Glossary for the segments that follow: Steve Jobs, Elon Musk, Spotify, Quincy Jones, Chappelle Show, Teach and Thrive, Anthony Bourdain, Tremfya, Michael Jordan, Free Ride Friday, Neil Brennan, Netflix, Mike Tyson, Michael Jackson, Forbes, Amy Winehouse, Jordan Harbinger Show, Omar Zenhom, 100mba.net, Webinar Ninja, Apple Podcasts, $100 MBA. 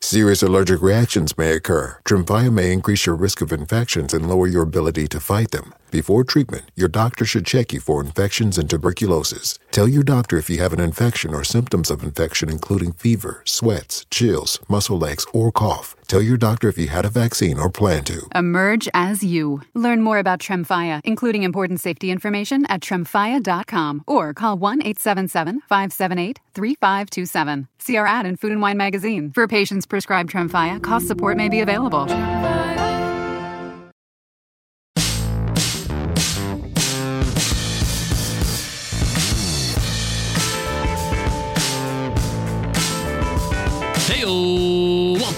Serious allergic reactions may occur. Tremfya may increase your risk of infections and lower your ability to fight them. Before treatment, your doctor should check you for infections and tuberculosis. Tell your doctor if you have an infection or symptoms of infection, including fever, sweats, chills, muscle aches, or cough. Tell your doctor if you had a vaccine or plan to. Emerge as you. Learn more about Tremfya, including important safety information, at Tremfya.com or call 1-877-578-3527. See our ad in Food & Wine magazine. For patients prescribed Tremfya, cost support may be available.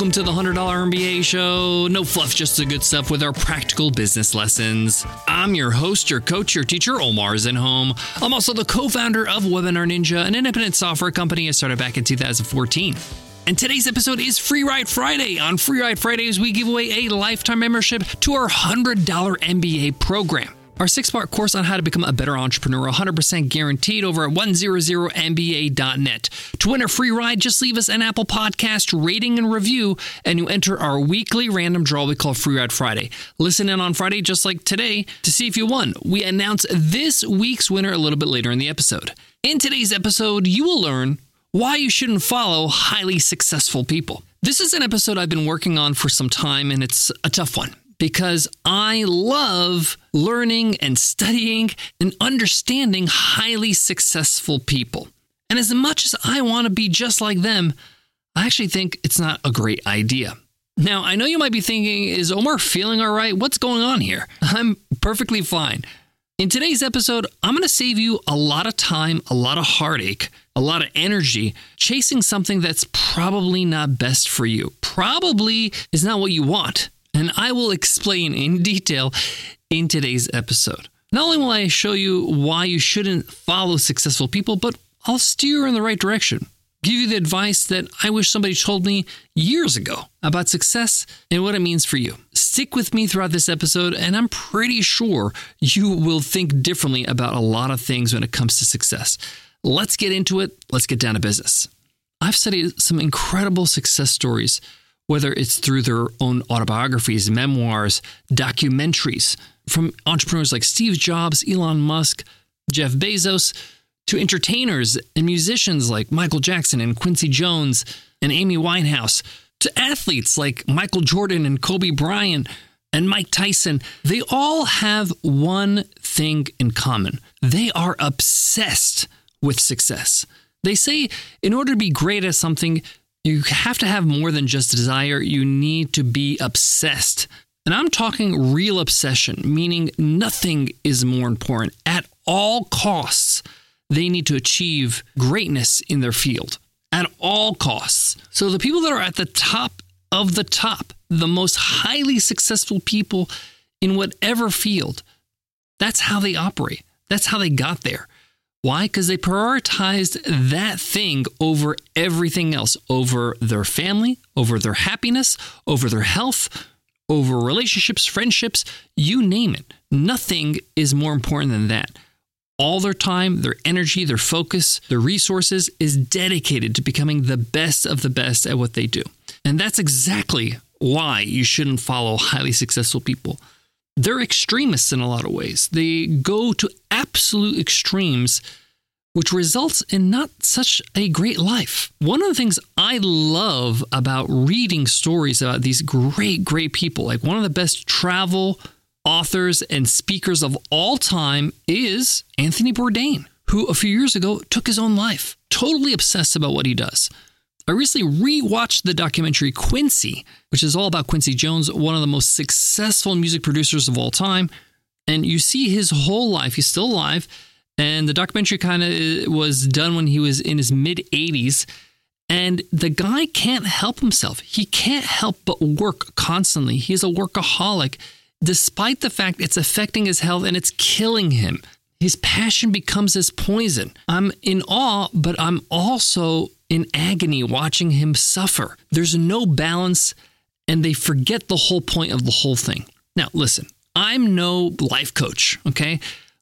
Welcome to the $100 MBA Show. No fluff, just the good stuff with our practical business lessons. I'm your host, your coach, your teacher, Omar Zenhom. I'm also the co-founder of Webinar Ninja, an independent software company I started back in 2014. And today's episode is Free Ride Friday. On Free Ride Fridays, we give away a lifetime membership to our $100 MBA program. Our 6-part course on how to become a better entrepreneur, 100% guaranteed, over at 100mba.net. To win a free ride, just leave us an Apple Podcast rating and review, and you enter our weekly random draw we call Free Ride Friday. Listen in on Friday, just like today, to see if you won. We announce this week's winner a little bit later in the episode. In today's episode, you will learn why you shouldn't follow highly successful people. This is an episode I've been working on for some time, and it's a tough one, because I love learning and studying and understanding highly successful people. And as much as I want to be just like them, I actually think it's not a great idea. Now, I know you might be thinking, is Omar feeling all right? What's going on here? I'm perfectly fine. In today's episode, I'm going to save you a lot of time, a lot of heartache, a lot of energy chasing something that's probably not best for you. Probably is not what you want. And I will explain in detail in today's episode. Not only will I show you why you shouldn't follow successful people, but I'll steer in the right direction. Give you the advice that I wish somebody told me years ago about success and what it means for you. Stick with me throughout this episode, and I'm pretty sure you will think differently about a lot of things when it comes to success. Let's get into it. Let's get down to business. I've studied some incredible success stories, whether it's through their own autobiographies, memoirs, documentaries, from entrepreneurs like Steve Jobs, Elon Musk, Jeff Bezos, to entertainers and musicians like Michael Jackson and Quincy Jones and Amy Winehouse, to athletes like Michael Jordan and Kobe Bryant and Mike Tyson. They all have one thing in common. They are obsessed with success. They say in order to be great at something, you have to have more than just desire. You need to be obsessed. And I'm talking real obsession, meaning nothing is more important. At all costs, they need to achieve greatness in their field. At all costs. So the people that are at the top of the top, the most highly successful people in whatever field, that's how they operate. That's how they got there. Why? Because they prioritized that thing over everything else, over their family, over their happiness, over their health, over relationships, friendships, you name it. Nothing is more important than that. All their time, their energy, their focus, their resources is dedicated to becoming the best of the best at what they do. And that's exactly why you shouldn't follow highly successful people. They're extremists in a lot of ways. They go to absolute extremes, which results in not such a great life. One of the things I love about reading stories about these great, great people, like one of the best travel authors and speakers of all time is Anthony Bourdain, who a few years ago took his own life, totally obsessed about what he does. I recently rewatched the documentary Quincy, which is all about Quincy Jones, one of the most successful music producers of all time. And you see his whole life. He's still alive. And the documentary kind of was done when he was in his mid-80s. And the guy can't help himself. He can't help but work constantly. He's a workaholic, despite the fact it's affecting his health and it's killing him. His passion becomes his poison. I'm in awe, but I'm also in agony watching him suffer. There's no balance, and they forget the whole point of the whole thing. Now, listen, I'm no life coach, okay?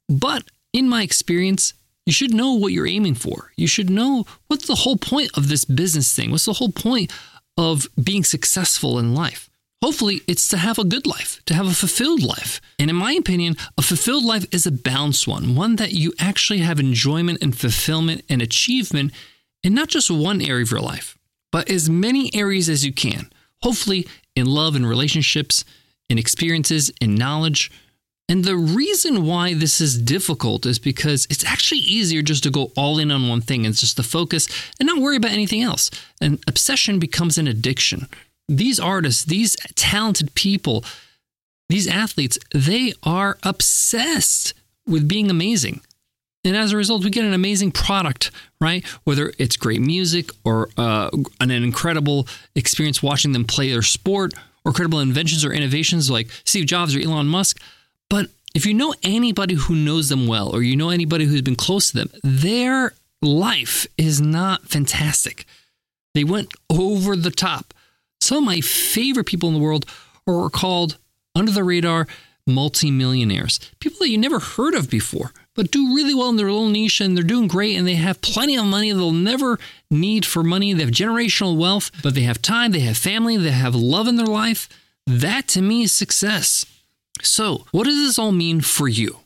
But in my experience, you should know what you're aiming for. You should know what's the whole point of this business thing. What's the whole point of being successful in life? Hopefully, it's to have a good life, to have a fulfilled life. And in my opinion, a fulfilled life is a balanced one that you actually have enjoyment and fulfillment and achievement in not just one area of your life, but as many areas as you can. Hopefully, in love and relationships, in experiences, in knowledge. And the reason why this is difficult is because it's actually easier just to go all in on one thing and just to focus and not worry about anything else. And obsession becomes an addiction. These artists, these talented people, these athletes, they are obsessed with being amazing. And as a result, we get an amazing product, right? Whether it's great music or an incredible experience watching them play their sport or incredible inventions or innovations like Steve Jobs or Elon Musk. But if you know anybody who knows them well or you know anybody who's been close to them, their life is not fantastic. They went over the top. Some of my favorite people in the world are called under the radar multimillionaires, people that you never heard of before, but do really well in their little niche and they're doing great and they have plenty of money. They'll never need for money. They have generational wealth, but they have time, they have family, they have love in their life. That to me is success. So what does this all mean for you?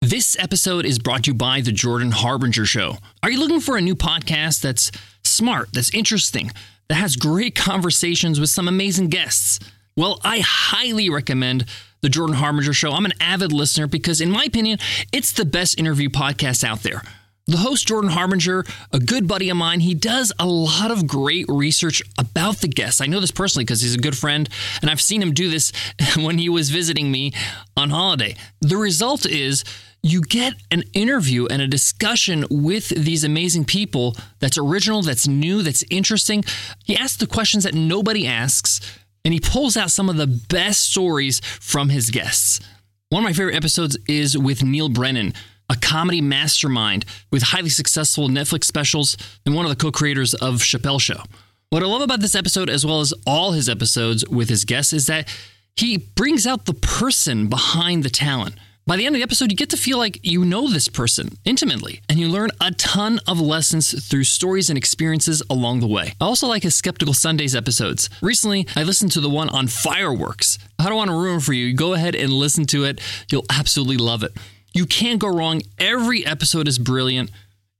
This episode is brought to you by The Jordan Harbinger Show. Are you looking for a new podcast that's smart, that's interesting, that has great conversations with some amazing guests? Well, I highly recommend The Jordan Harbinger Show. I'm an avid listener because, in my opinion, it's the best interview podcast out there. The host, Jordan Harbinger, a good buddy of mine, he does a lot of great research about the guests. I know this personally because he's a good friend, and I've seen him do this when he was visiting me on holiday. The result is you get an interview and a discussion with these amazing people that's original, that's new, that's interesting. He asks the questions that nobody asks, and he pulls out some of the best stories from his guests. One of my favorite episodes is with Neil Brennan, a comedy mastermind with highly successful Netflix specials and one of the co-creators of Chappelle Show. What I love about this episode, as well as all his episodes with his guests, is that he brings out the person behind the talent. By the end of the episode, you get to feel like you know this person intimately, and you learn a ton of lessons through stories and experiences along the way. I also like his Skeptical Sundays episodes. Recently, I listened to the one on fireworks. I don't want to ruin it for you. Go ahead and listen to it. You'll absolutely love it. You can't go wrong. Every episode is brilliant.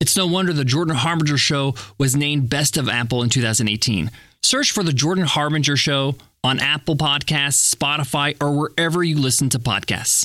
It's no wonder The Jordan Harbinger Show was named Best of Apple in 2018. Search for The Jordan Harbinger Show on Apple Podcasts, Spotify, or wherever you listen to podcasts.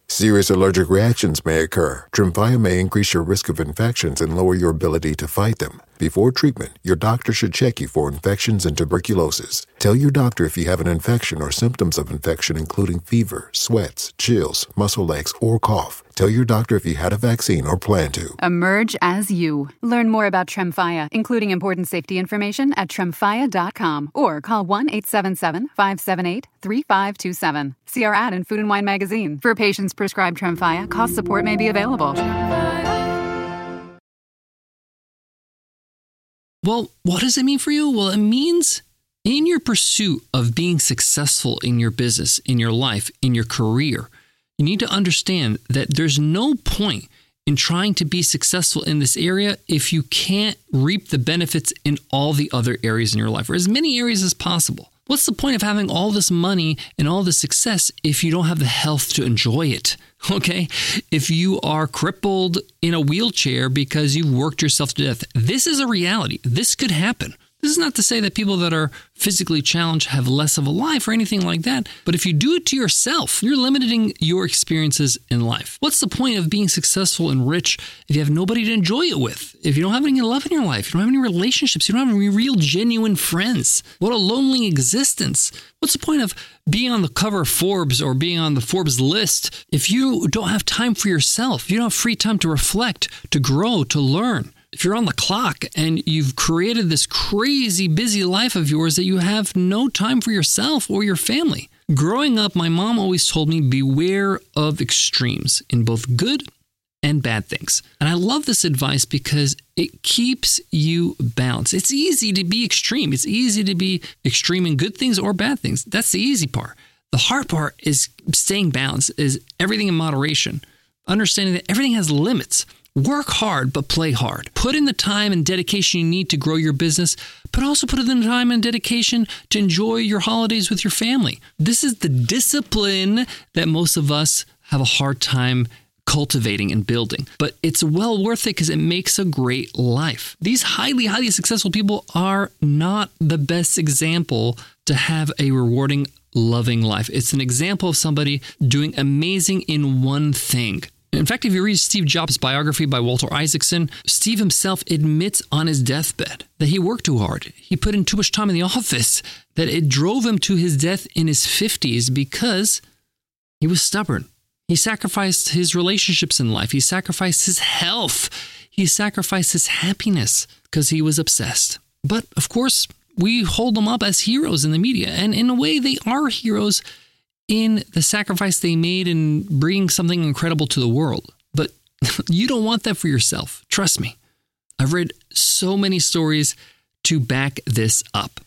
Serious allergic reactions may occur. Tremfya may increase your risk of infections and lower your ability to fight them. Before treatment, your doctor should check you for infections and tuberculosis. Tell your doctor if you have an infection or symptoms of infection, including fever, sweats, chills, muscle aches, or cough. Tell your doctor if you had a vaccine or plan to. Emerge as you. Learn more about Tremfya, including important safety information, at Tremfya.com or call 1-877-578-3527. See our ad in Food & Wine magazine. For patients prescribed Tremfya, cost support may be available. Well, what does it mean for you? Well, it means in your pursuit of being successful in your business, in your life, in your career, you need to understand that there's no point in trying to be successful in this area if you can't reap the benefits in all the other areas in your life, or as many areas as possible. What's the point of having all this money and all this success if you don't have the health to enjoy it? Okay, if you are crippled in a wheelchair because you've worked yourself to death, this is a reality. This could happen. This is not to say that people that are physically challenged have less of a life or anything like that. But if you do it to yourself, you're limiting your experiences in life. What's the point of being successful and rich if you have nobody to enjoy it with? If you don't have any love in your life, you don't have any relationships, you don't have any real genuine friends. What a lonely existence. What's the point of being on the cover of Forbes or being on the Forbes list if you don't have time for yourself? You don't have free time to reflect, to grow, to learn. If you're on the clock and you've created this crazy busy life of yours that you have no time for yourself or your family. Growing up, my mom always told me, beware of extremes in both good and bad things. And I love this advice because it keeps you balanced. It's easy to be extreme. It's easy to be extreme in good things or bad things. That's the easy part. The hard part is staying balanced, is everything in moderation, understanding that everything has limits. Work hard, but play hard. Put in the time and dedication you need to grow your business, but also put in the time and dedication to enjoy your holidays with your family. This is the discipline that most of us have a hard time cultivating and building, but it's well worth it because it makes a great life. These highly, highly successful people are not the best example to have a rewarding, loving life. It's an example of somebody doing amazing in one thing. In fact, if you read Steve Jobs' biography by Walter Isaacson, Steve himself admits on his deathbed that he worked too hard. He put in too much time in the office, that it drove him to his death in his 50s because he was stubborn. He sacrificed his relationships in life. He sacrificed his health. He sacrificed his happiness because he was obsessed. But of course, we hold them up as heroes in the media. And in a way, they are heroes in the sacrifice they made in bringing something incredible to the world. But you don't want that for yourself. Trust me. I've read so many stories to back this up.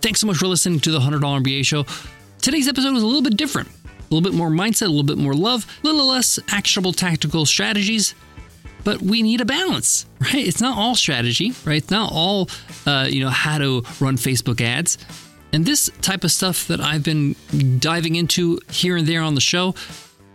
Thanks so much for listening to the $100 MBA show. Today's episode was a little bit different. A little bit more mindset, a little bit more love, a little less actionable tactical strategies. But we need a balance, right? It's not all strategy, right? It's not all, how to run Facebook ads. And this type of stuff that I've been diving into here and there on the show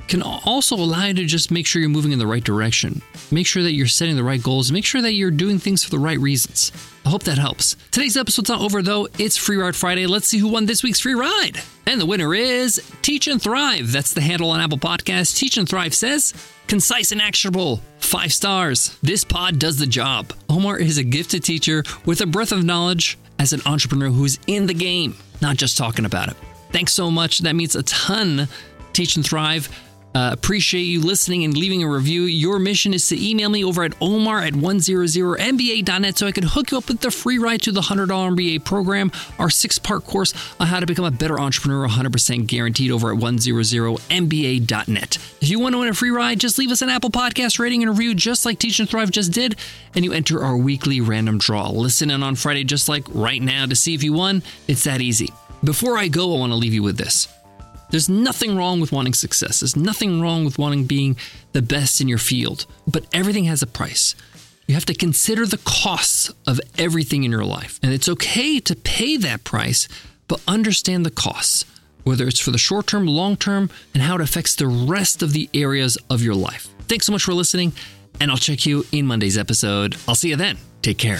can also allow you to just make sure you're moving in the right direction. Make sure that you're setting the right goals. Make sure that you're doing things for the right reasons. I hope that helps. Today's episode's not over, though. It's Free Ride Friday. Let's see who won this week's free ride. And the winner is Teach and Thrive. That's the handle on Apple Podcasts. Teach and Thrive says, concise and actionable. 5 stars. This pod does the job. Omar is a gifted teacher with a breadth of knowledge as an entrepreneur who's in the game, not just talking about it. Thanks so much. That means a ton. Teach and Thrive. Appreciate you listening and leaving a review. Your mission is to email me over at omar@100mba.net so I can hook you up with the free ride to the $100 MBA program, our 6-part course on how to become a better entrepreneur, 100% guaranteed over at 100mba.net. If you want to win a free ride, just leave us an Apple Podcast rating and review just like Teach and Thrive just did, and you enter our weekly random draw. Listen in on Friday just like right now to see if you won. It's that easy. Before I go, I want to leave you with this. There's nothing wrong with wanting success. There's nothing wrong with wanting being the best in your field. But everything has a price. You have to consider the costs of everything in your life. And it's okay to pay that price, but understand the costs, whether it's for the short term, long term, and how it affects the rest of the areas of your life. Thanks so much for listening, and I'll check you in Monday's episode. I'll see you then. Take care.